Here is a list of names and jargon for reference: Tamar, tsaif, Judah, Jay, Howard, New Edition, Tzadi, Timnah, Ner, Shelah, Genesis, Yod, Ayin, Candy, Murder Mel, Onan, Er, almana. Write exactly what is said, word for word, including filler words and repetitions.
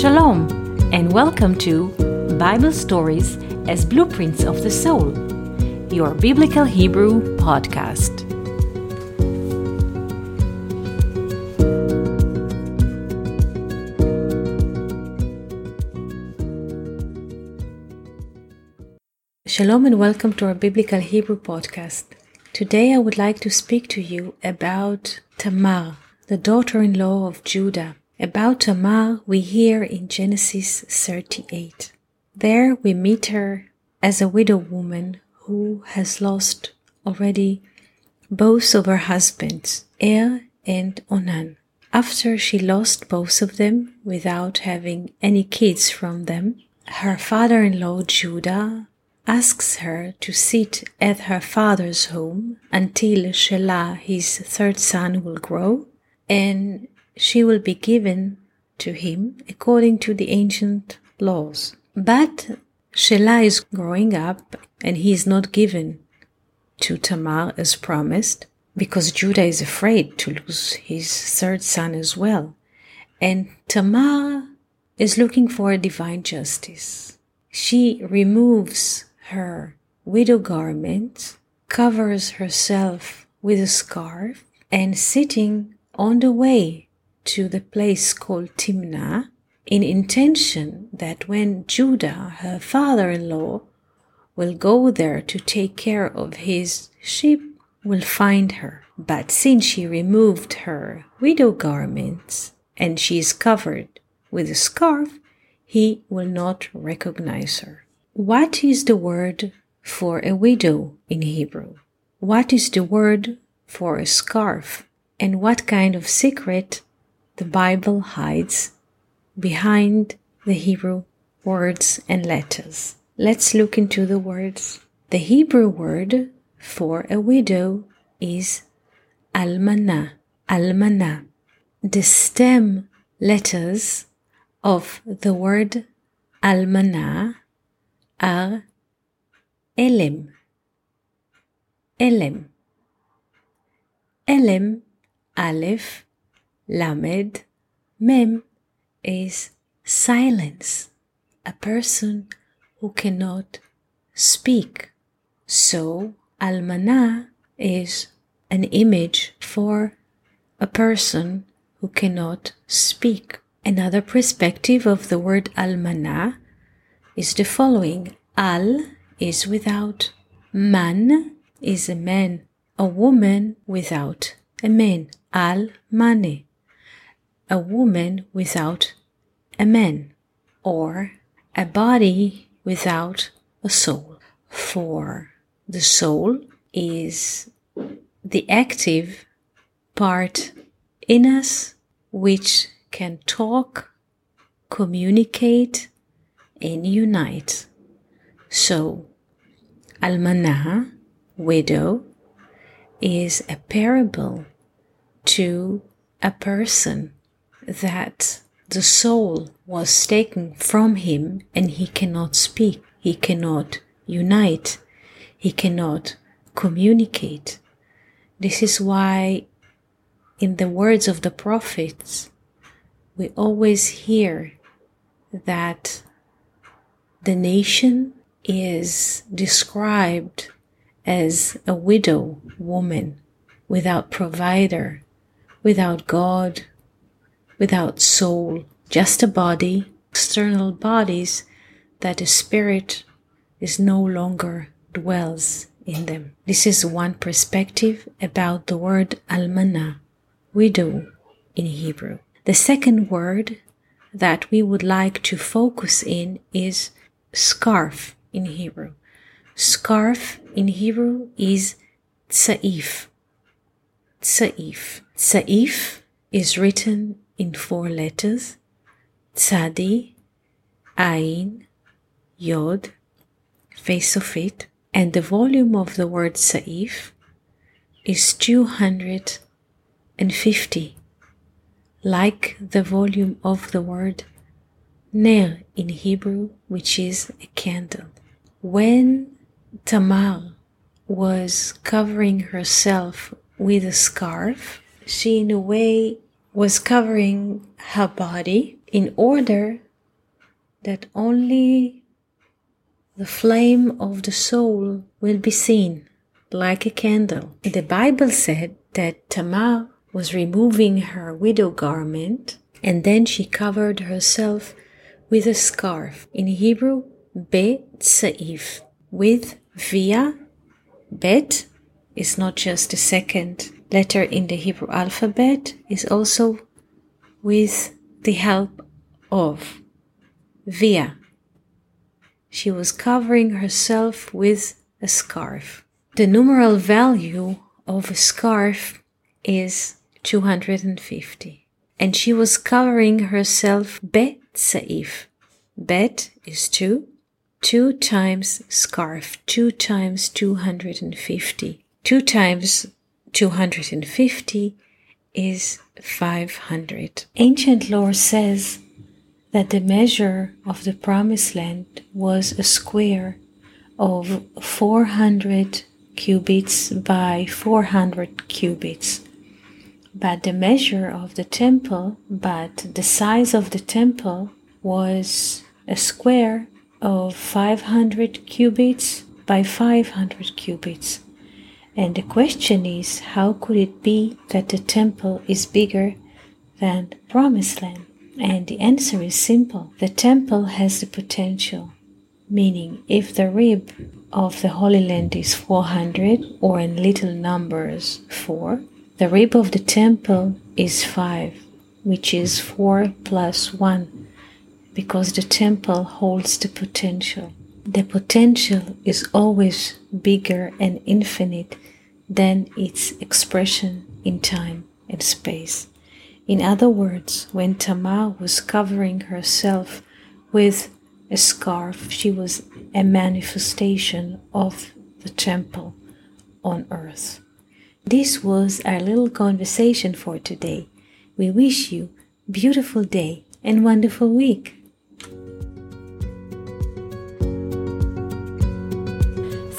Shalom, and welcome to Bible Stories as Blueprints of the Soul, your Biblical Hebrew podcast. Shalom and welcome to our Biblical Hebrew podcast. Today I would like to speak to you about Tamar, the daughter-in-law of Judah. About Tamar we hear in Genesis thirty-eight. There we meet her as a widow woman who has lost already both of her husbands, Er and Onan. After she lost both of them without having any kids from them, her father-in-law Judah asks her to sit at her father's home until Shelah, his third son, will grow, and she will be given to him according to the ancient laws. But Shelah is growing up, and he is not given to Tamar as promised, because Judah is afraid to lose his third son as well. And Tamar is looking for a divine justice. She removes her widow garment, covers herself with a scarf, and sitting on the way to the place called Timnah, in intention that when Judah, her father-in-law, will go there to take care of his sheep, will find her. But since she removed her widow garments and she is covered with a scarf, he will not recognize her. What is the word for a widow in Hebrew? What is the word for a scarf? And what kind of secret the Bible hides behind the Hebrew words and letters? Let's look into the words. The Hebrew word for a widow is almana. Almana. The stem letters of the word almana are elem. Elem. Elem, aleph, lamed, mem is silence, a person who cannot speak. So, almana is an image for a person who cannot speak. Another perspective of the word almana is the following. Al is without. Man is a man. A woman without a man. Al-mane. A woman without a man. Or a body without a soul. For the soul is the active part in us which can talk, communicate, and unite. So, almana, widow, is a parable to a person that the soul was taken from him and he cannot speak, he cannot unite, he cannot communicate. This is why, in the words of the prophets, we always hear that the nation is described as a widow woman, without provider, without God, without soul, just a body, external bodies that a spirit is no longer dwells in them. This is one perspective about the word almana, widow in Hebrew. The second word that we would like to focus in is scarf in Hebrew. Scarf in Hebrew is tsaif. Tsaif. Tsaif is written in four letters. Tzadi, Ayin, Yod, face of it. And the volume of the word tsaif is two hundred fifty. Like the volume of the word Ner in Hebrew, which is a candle. When Tamar was covering herself with a scarf, she in a way was covering her body in order that only the flame of the soul will be seen, like a candle. The Bible said that Tamar was removing her widow garment, and then she covered herself with a scarf. In Hebrew, be tsaif, with via, bet, is not just the second letter in the Hebrew alphabet, is also with the help of via. She was covering herself with a scarf. The numeral value of a scarf is two hundred fifty. And she was covering herself bet tsaif. Bet is two. Two times scarf. Two times two hundred fifty. Two times two hundred fifty is five hundred. Ancient lore says that the measure of the promised land was a square of four hundred cubits by four hundred cubits. But the measure of the temple, but the size of the temple was a square of five hundred cubits by five hundred cubits. And the question is, how could it be that the temple is bigger than the promised land? And the answer is simple. The temple has the potential. Meaning, if the rib of the Holy Land is four hundred, or in little numbers four, the rib of the temple is five, which is four plus one, because the temple holds the potential. The potential is always bigger and infinite than its expression in time and space. In other words, when Tamar was covering herself with a scarf, she was a manifestation of the temple on earth. This was our little conversation for today. We wish you a beautiful day and wonderful week.